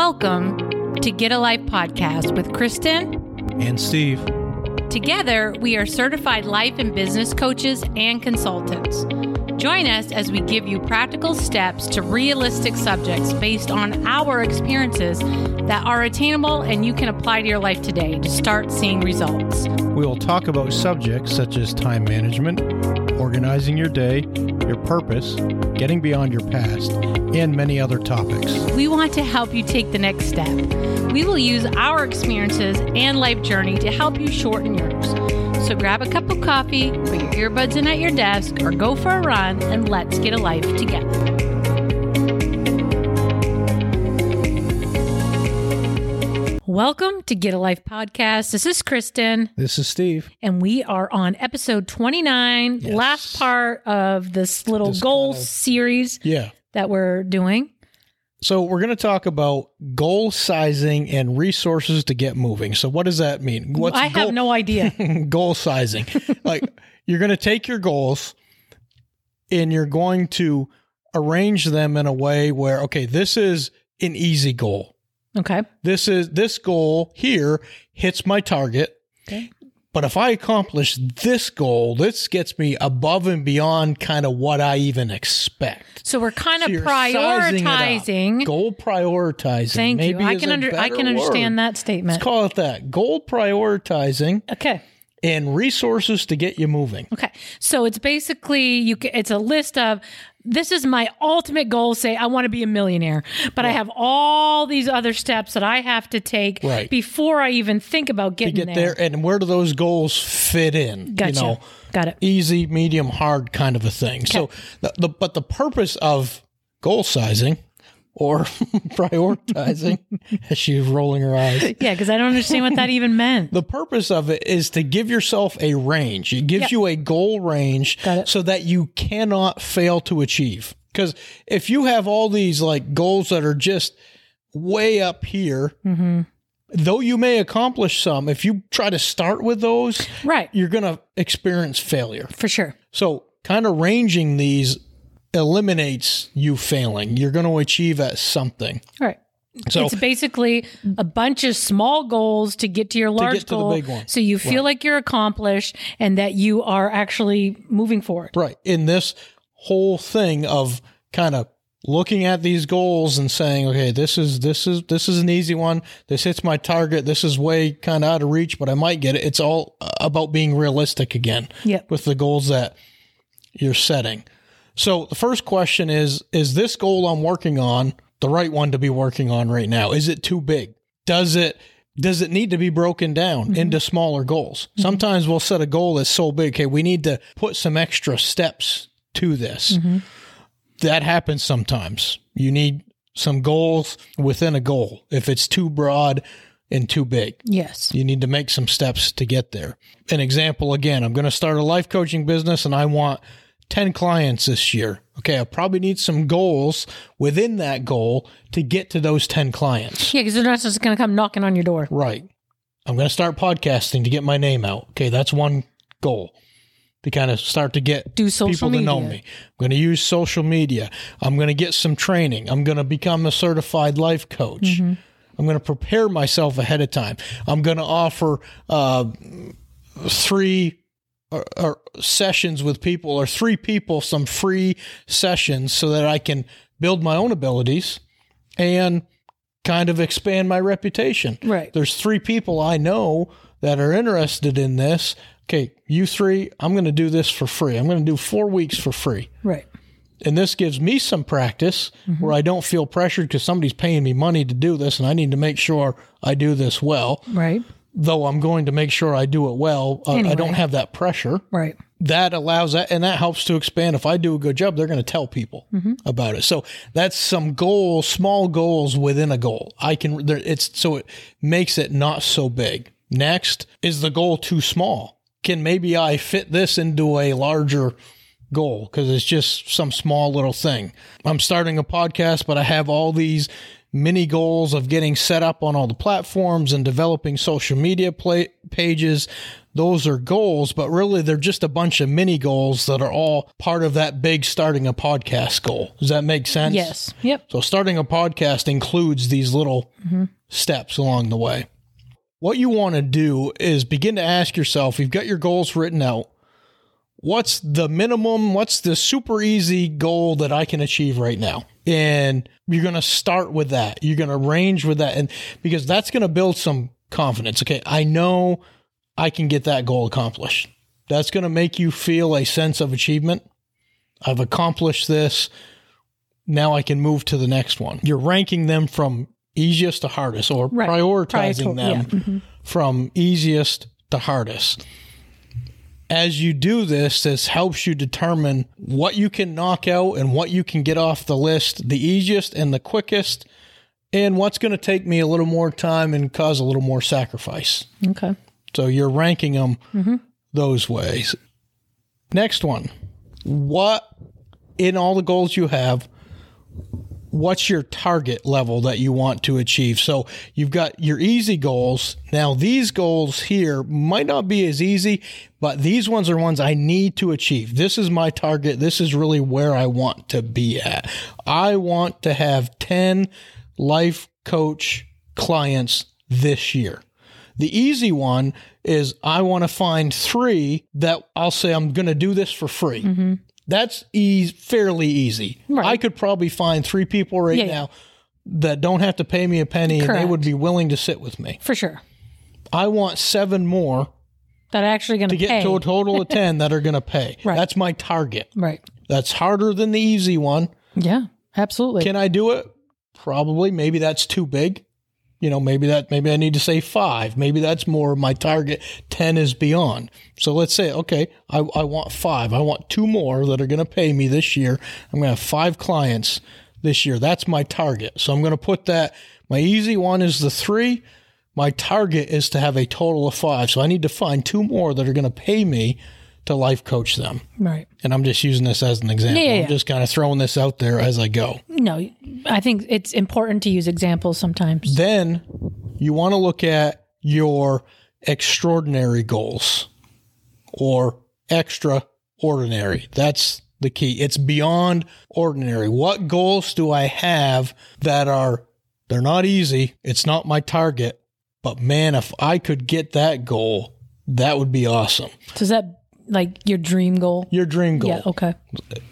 Welcome to Get A Life Podcast with Kristen and Steve. Together, we are certified life and business coaches and consultants. Join us as we give you practical steps to realistic subjects based on our experiences that are attainable and you can apply to your life today to start seeing results. We will talk about subjects such as time management, organizing your day, your purpose, getting beyond your past, and many other topics. We want to help you take the next step. We will use our experiences and life journey to help you shorten yours. So grab a cup of coffee, put your earbuds in at your desk, or go for a run, and let's get a life together. Welcome to Get A Life Podcast. This is Kristen. This is Steve. And we are on episode 29, yes. Last part of this little goal series that we're doing. So we're going to talk about goal sizing and resources to get moving. So what does that mean? I have no idea. Goal sizing. Like you're going to take your goals and you're going to arrange them in a way where, okay, this is an easy goal. Okay. This goal here hits my target. Okay. But if I accomplish this goal, this gets me above and beyond kind of what I even expect. So we're kind of prioritizing. Goal prioritizing. Thank you. I can understand that statement. Let's call it that. Goal prioritizing. Okay. And resources to get you moving. Okay. So it's basically, it's a list of, this is my ultimate goal. Say, I want to be a millionaire, but right. I have all these other steps that I have to take before I even think about getting there. And where do those goals fit in? Gotcha. You know, got it. Easy, medium, hard kind of a thing. Okay. So, but the purpose of goal sizing or prioritizing, as she's rolling her eyes. Yeah, because I don't understand what that even meant. The purpose of it is to give yourself a range. It gives you a goal range so that you cannot fail to achieve. Because if you have all these like goals that are just way up here, though you may accomplish some, if you try to start with those, you're going to experience failure. For sure. So kind of ranging these eliminates you failing. You're going to achieve at something. All right. So it's basically a bunch of small goals to get to your large goal. To the big one. So you feel like you're accomplished and that you are actually moving forward. Right. In this whole thing of kind of looking at these goals and saying, okay, this is an easy one. This hits my target. This is way kind of out of reach, but I might get it. It's all about being realistic again with the goals that you're setting. So the first question is this goal I'm working on the right one to be working on right now? Is it too big? Does it need to be broken down into smaller goals? Sometimes we'll set a goal that's so big, okay, we need to put some extra steps to this. That happens sometimes. You need some goals within a goal. If it's too broad and too big. Yes. You need to make some steps to get there. An example, again, I'm going to start a life coaching business and I want 10 clients this year. Okay, I probably need some goals within that goal to get to those 10 clients. Yeah, because they're not just going to come knocking on your door. Right. I'm going to start podcasting to get my name out. Okay, that's one goal to kind of start to get people to know me. I'm going to use social media. I'm going to get some training. I'm going to become a certified life coach. I'm going to prepare myself ahead of time. I'm going to offer 3 or sessions with people or 3 people, some free sessions so that I can build my own abilities and kind of expand my reputation. Right. There's 3 people I know that are interested in this. Okay. You 3, I'm going to do this for free. I'm going to do 4 weeks for free. Right. And this gives me some practice where I don't feel pressured because somebody's paying me money to do this and I need to make sure I do this well. Right. Though I'm going to make sure I do it well. Anyway. I don't have that pressure. Right. That allows that, and that helps to expand. If I do a good job, they're going to tell people about it. So that's some goals, small goals within a goal. So it makes it not so big. Next, is the goal too small? Can maybe I fit this into a larger goal? Because it's just some small little thing. I'm starting a podcast, but I have all these mini goals of getting set up on all the platforms and developing social media pages. Those are goals, but really they're just a bunch of mini goals that are all part of that big starting a podcast goal. Does that make sense? Yes. Yep. So starting a podcast includes these little steps along the way. What you want to do is begin to ask yourself, you've got your goals written out. What's the minimum? What's the super easy goal that I can achieve right now? And you're going to start with that. You're going to range with that. And because that's going to build some confidence. Okay. I know I can get that goal accomplished. That's going to make you feel a sense of achievement. I've accomplished this. Now I can move to the next one. You're ranking them from easiest to hardest, or prioritizing them from easiest to hardest. As you do this, this helps you determine what you can knock out and what you can get off the list the easiest and the quickest, and what's going to take me a little more time and cause a little more sacrifice. Okay. So you're ranking them those ways. Next one. What, in all the goals you have, what's your target level that you want to achieve? So you've got your easy goals. Now, these goals here might not be as easy, but these ones are ones I need to achieve. This is my target. This is really where I want to be at. I want to have 10 life coach clients this year. The easy one is I want to find 3 that I'll say I'm going to do this for free. That's fairly easy. Right. I could probably find 3 people right now that don't have to pay me a penny and they would be willing to sit with me. For sure. I want 7 more that are actually going to get to a total of 10 that are going to pay. Right. That's my target. Right. That's harder than the easy one. Yeah, absolutely. Can I do it? Probably. Maybe that's too big. You know, maybe I need to say 5. Maybe that's more my target. 10 is beyond. So let's say, okay, I want 5. I want 2 more that are going to pay me this year. I'm going to have 5 clients this year. That's my target. So I'm going to put that. My easy one is the 3. My target is to have a total of 5. So I need to find 2 more that are going to pay me to life coach them. Right. And I'm just using this as an example. Yeah. I'm just kind of throwing this out there as I go. No, I think it's important to use examples sometimes. Then you want to look at your extraordinary goals or extraordinary. That's the key. It's beyond ordinary. What goals do I have that they're not easy. It's not my target, but man, if I could get that goal, that would be awesome. Does that like your dream goal? Your dream goal. Yeah, okay.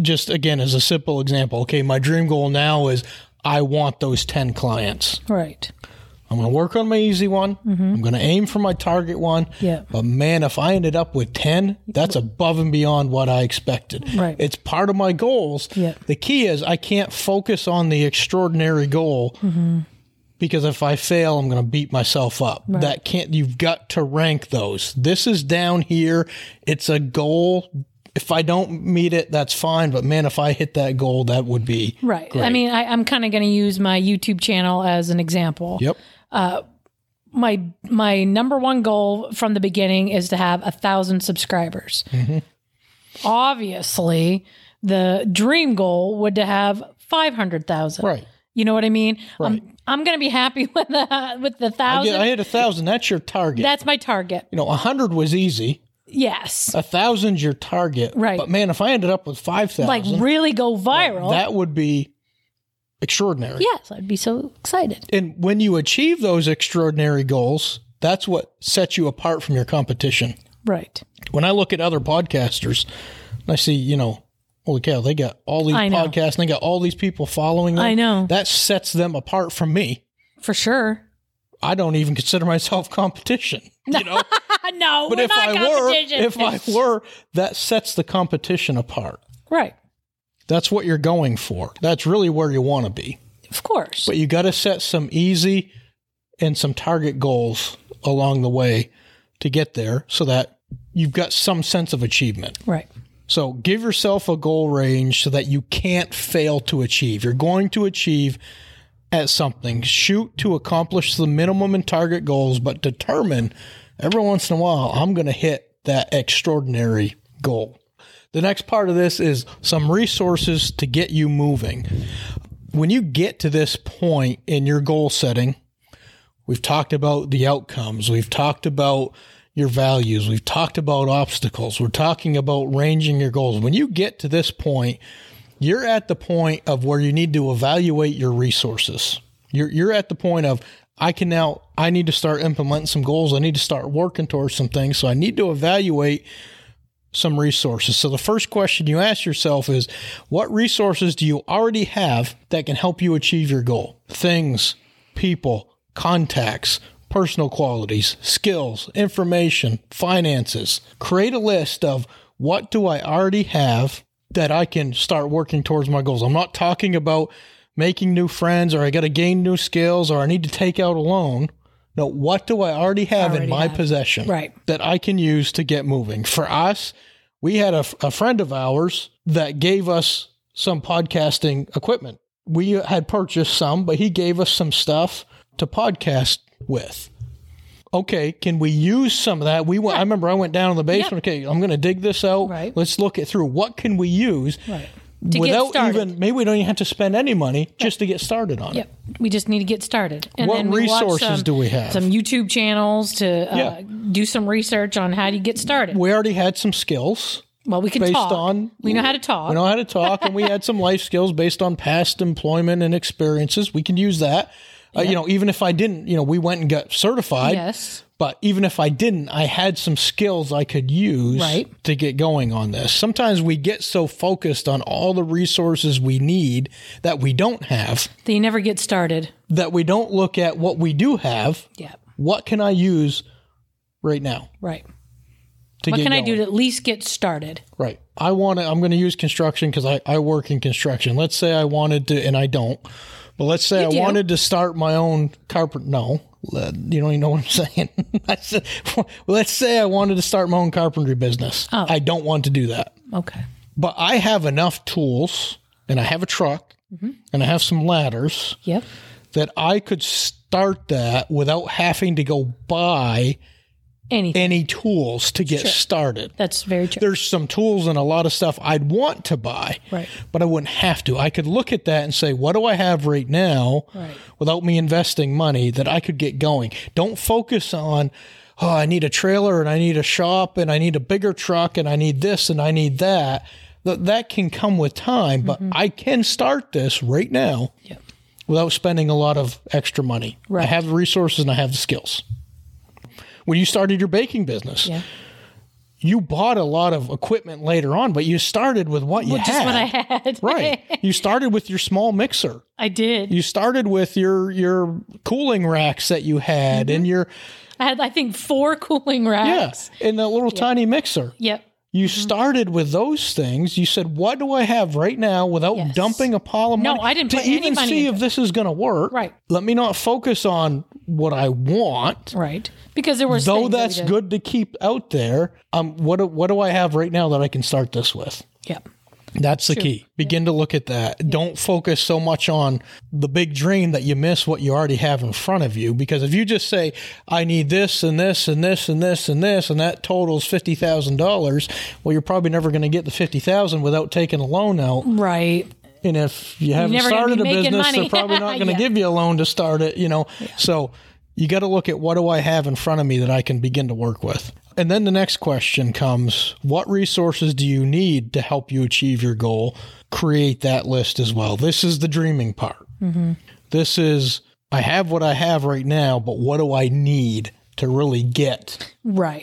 Just again, as a simple example, okay, my dream goal now is I want those 10 clients. Right. I'm going to work on my easy one. I'm going to aim for my target one. Yeah. But man, if I ended up with 10, that's above and beyond what I expected. Right. It's part of my goals. Yeah. The key is I can't focus on the extraordinary goal because if I fail, I'm going to beat myself up. Right. You've got to rank those. This is down here. It's a goal. If I don't meet it, that's fine. But man, if I hit that goal, that would be great. I mean, I'm kind of going to use my YouTube channel as an example. Yep. My number one goal from the beginning is to have 1,000 subscribers. Obviously, the dream goal would to have 500,000. Right. You know what I mean? Right. I'm going to be happy with the 1,000. I hit 1,000. That's your target. That's my target. You know, 100 was easy. Yes. 1,000's your target. Right. But man, if I ended up with 5,000. Like really go viral. Well, that would be extraordinary. Yes. I'd be so excited. And when you achieve those extraordinary goals, that's what sets you apart from your competition. Right. When I look at other podcasters, I see, you know, holy cow, they got all these podcasts and they got all these people following them. I know. That sets them apart from me. For sure. I don't even consider myself competition. You know? No, but if I were, that sets the competition apart. Right. That's what you're going for. That's really where you want to be. Of course. But you got to set some easy and some target goals along the way to get there so that you've got some sense of achievement. Right. So give yourself a goal range so that you can't fail to achieve. You're going to achieve at something. Shoot to accomplish the minimum and target goals, but determine every once in a while, I'm going to hit that extraordinary goal. The next part of this is some resources to get you moving. when you get to this point in your goal setting, we've talked about the outcomes. We've talked about your values. We've talked about obstacles. We're talking about ranging your goals. When you get to this point, you're at the point of where you need to evaluate your resources. You're at the point of, I need to start implementing some goals. I need to start working towards some things. So I need to evaluate some resources. So the first question you ask yourself is, what resources do you already have that can help you achieve your goal? Things, people, contacts, personal qualities, skills, information, finances. Create a list of what do I already have that I can start working towards my goals. I'm not talking about making new friends, or I got to gain new skills, or I need to take out a loan. No, what do I already have possession that I can use to get moving? For us, we had a friend of ours that gave us some podcasting equipment. We had purchased some, but he gave us some stuff to podcast with. Okay, can we use some of that? I remember I went down in the basement. Yeah. Okay, I'm going to dig this out. Right. Let's look it through. What can we use? Right. Maybe we don't even have to spend any money just to get started on it. Yep, we just need to get started. And what resources do we have? Some YouTube channels to do some research on how to get started. We already had some skills. Well, we can talk. We know how to talk. We know how to talk, and we had some life skills based on past employment and experiences. We can use that. Yep. Even if I didn't, we went and got certified. Yes. But even if I didn't, I had some skills I could use to get going on this. Sometimes we get so focused on all the resources we need that we don't have. That you never get started. That we don't look at what we do have. Yeah. What can I use right now? Right. What can I do to at least get started? Right. I'm going to use construction because I work in construction. Let's say I wanted to, and I don't. But let's say I wanted to start my own carpet. No. You don't even know what I'm saying. Let's say I wanted to start my own carpentry business. Oh. I don't want to do that. Okay. But I have enough tools, and I have a truck, and I have some ladders that I could start that without having to go buy any tools to get started. That's very true. There's some tools and a lot of stuff I'd want to buy, but I wouldn't have to. I could look at that and say, what do I have right now without me investing money that I could get going? Don't focus on, I need a trailer and I need a shop and I need a bigger truck and I need this and I need that. That can come with time, but I can start this right now without spending a lot of extra money. Right. I have the resources and I have the skills. When you started your baking business, you bought a lot of equipment later on, but you started with what you had. Just what I had. Right. You started with your small mixer. I did. You started with your cooling racks that you had and I had, I think, 4 cooling racks. Yeah, and that little tiny mixer. Yep. You started with those things. You said, what do I have right now without dumping a pile of money? No, I didn't put any money into it. To even see if this is going to work. Right. Let me not focus on what I want. Right. Because there were things that's good to keep out there. What do I have right now that I can start this with? Yeah. That's the key. Begin to look at that. Yeah. Don't focus so much on the big dream that you miss what you already have in front of you. Because if you just say, I need this and this and this and this and this, and that totals $50,000, well, you're probably never going to get the $50,000 without taking a loan out. Right. And if you haven't started a business, they're probably not going to give you a loan to start it, Yeah. So you got to look at what do I have in front of me that I can begin to work with. And then the next question comes, what resources do you need to help you achieve your goal? Create that list as well. This is the dreaming part. Mm-hmm. This is, I have what I have right now, but what do I need to really get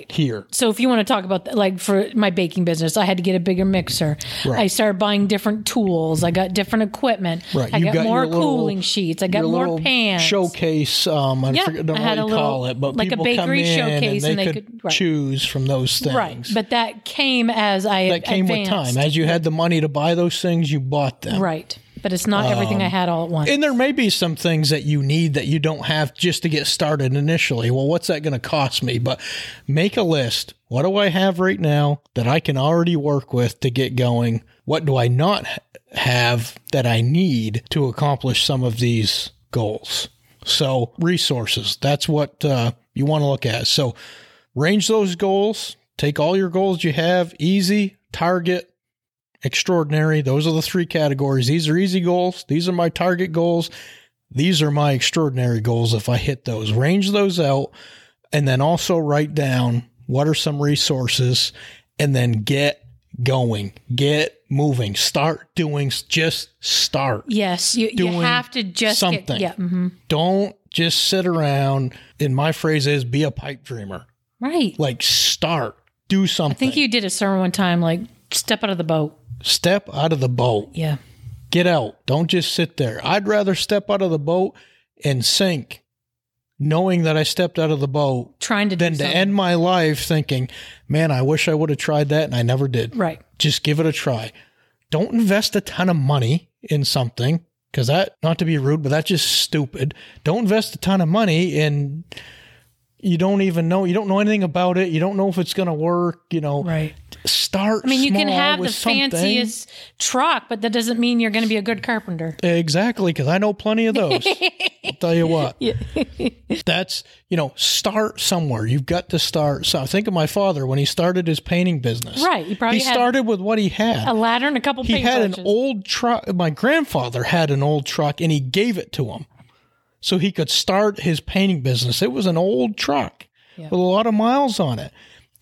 here? So if you want to talk about, for my baking business, I had to get a bigger mixer. Right. I started buying different tools. I got different equipment. Right. I got more cooling sheets. I got more pans. Showcase. I don't know what you call it, but people come in showcase and they could choose from those things. Right. But that came as I advanced. That came with time. As you had the money to buy those things, you bought them. Right. But it's not everything I had all at once. And there may be some things that you need that you don't have just to get started initially. Well, what's that going to cost me? But make a list. What do I have right now that I can already work with to get going? What do I not have that I need to accomplish some of these goals? So resources, that's what you want to look at. So range those goals. Take all your goals you have, easy, target, extraordinary. Those are the three categories. These are easy goals. These are my target goals. These are my extraordinary goals. If I hit those, range those out, and then also write down what are some resources, and then get going, get moving, start doing, just start. Yes. You have to just something. Don't just sit around. And my phrase is be a pipe dreamer, right? Like start, do something. I think you did a sermon one time, like step out of the boat. Step out of the boat. Yeah. Get out. Don't just sit there. I'd rather step out of the boat and sink knowing that I stepped out of the boat than to end my life thinking, man, I wish I would have tried that and I never did. Right. Just give it a try. Don't invest a ton of money in something because that, not to be rude, but that's just stupid. Don't invest a ton of money and you don't even know. You don't know anything about it. You don't know if it's going to work, you know. Right. Start small. I mean, you can have the fanciest truck, but that doesn't mean you're going to be a good carpenter. Exactly, because I know plenty of those. I'll tell you what. Yeah. That's, you know, start somewhere. You've got to start. So think of my father when he started his painting business. Right. He started with what he had. A ladder and a couple paintbrushes. He had an old truck. My grandfather had an old truck, and he gave it to him so he could start his painting business. It was an old truck with a lot of miles on it.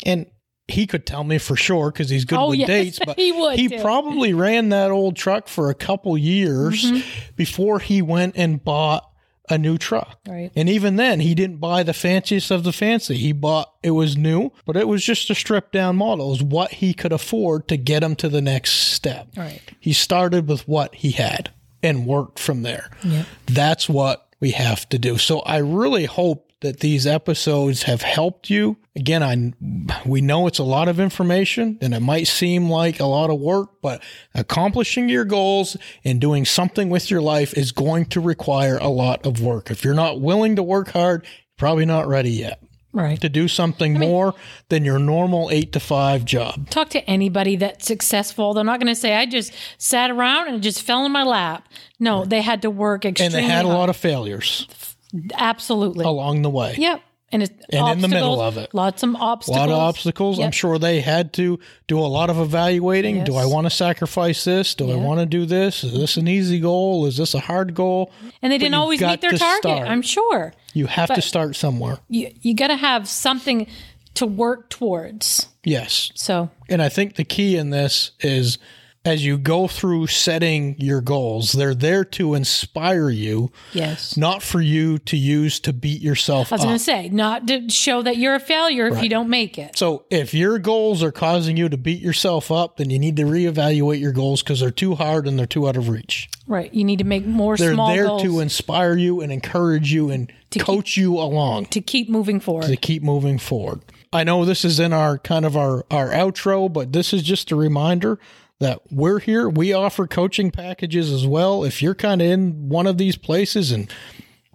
And he could tell me for sure because he's good with dates, but he probably ran that old truck for a couple years before he went and bought a new truck. Right. And even then, he didn't buy the fanciest of the fancy. He bought, it was new, but it was just a stripped down model. It was what he could afford to get him to the next step. Right. He started with what he had and worked from there. Yep. That's what we have to do. So I really hope that these episodes have helped you. Again, we know it's a lot of information and it might seem like a lot of work, but accomplishing your goals and doing something with your life is going to require a lot of work. If you're not willing to work hard, you're probably not ready yet. Right. To do something more than your normal 8-to-5 job. Talk to anybody that's successful. They're not going to say, I just sat around and it just fell in my lap. No, They had to work extremely hard. And they had a lot of failures. Absolutely. Along the way. Yep. And in the middle of it. Lots of obstacles. A lot of obstacles. Yep. I'm sure they had to do a lot of evaluating. Yes. Do I want to sacrifice this? Do I want to do this? Is this an easy goal? Is this a hard goal? And they didn't always meet their target, I'm sure. You have to start somewhere. You got to have something to work towards. Yes. So. And I think the key in this is as you go through setting your goals, they're there to inspire you. Yes. Not for you to use to beat yourself up. I was going to say, not to show that you're a failure if you don't make it. So if your goals are causing you to beat yourself up, then you need to reevaluate your goals because they're too hard and they're too out of reach. Right. You need to make more small goals. They're there to inspire you and encourage you and coach you along. To keep moving forward. I know this is in our kind of our outro, but this is just a reminder that we're here. We offer coaching packages as well. If you're kind of in one of these places and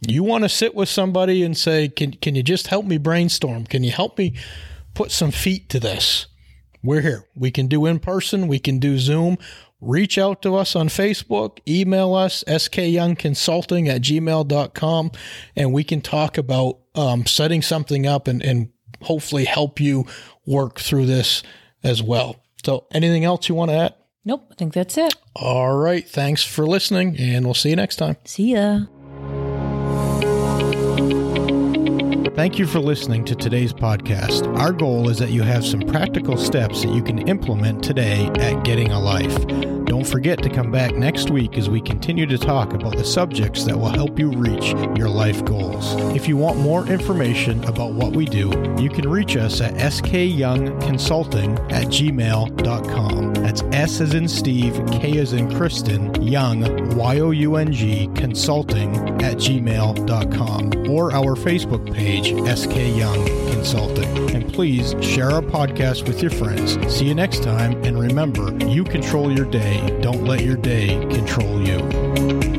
you want to sit with somebody and say, can you just help me brainstorm? Can you help me put some feet to this? We're here. We can do in person. We can do Zoom. Reach out to us on Facebook. Email us, skyoungconsulting@gmail.com, and we can talk about setting something up and hopefully help you work through this as well. So anything else you want to add? Nope. I think that's it. All right. Thanks for listening and we'll see you next time. See ya. Thank you for listening to today's podcast. Our goal is that you have some practical steps that you can implement today at Getting a Life. Don't forget to come back next week as we continue to talk about the subjects that will help you reach your life goals. If you want more information about what we do, you can reach us at skyoungconsulting@gmail.com. That's S as in Steve, K as in Kristen, Young, Y-O-U-N-G, consulting@gmail.com, or our Facebook page, SK Young Consulting. And please share our podcast with your friends. See you next time. And remember, you control your day. Don't let your day control you.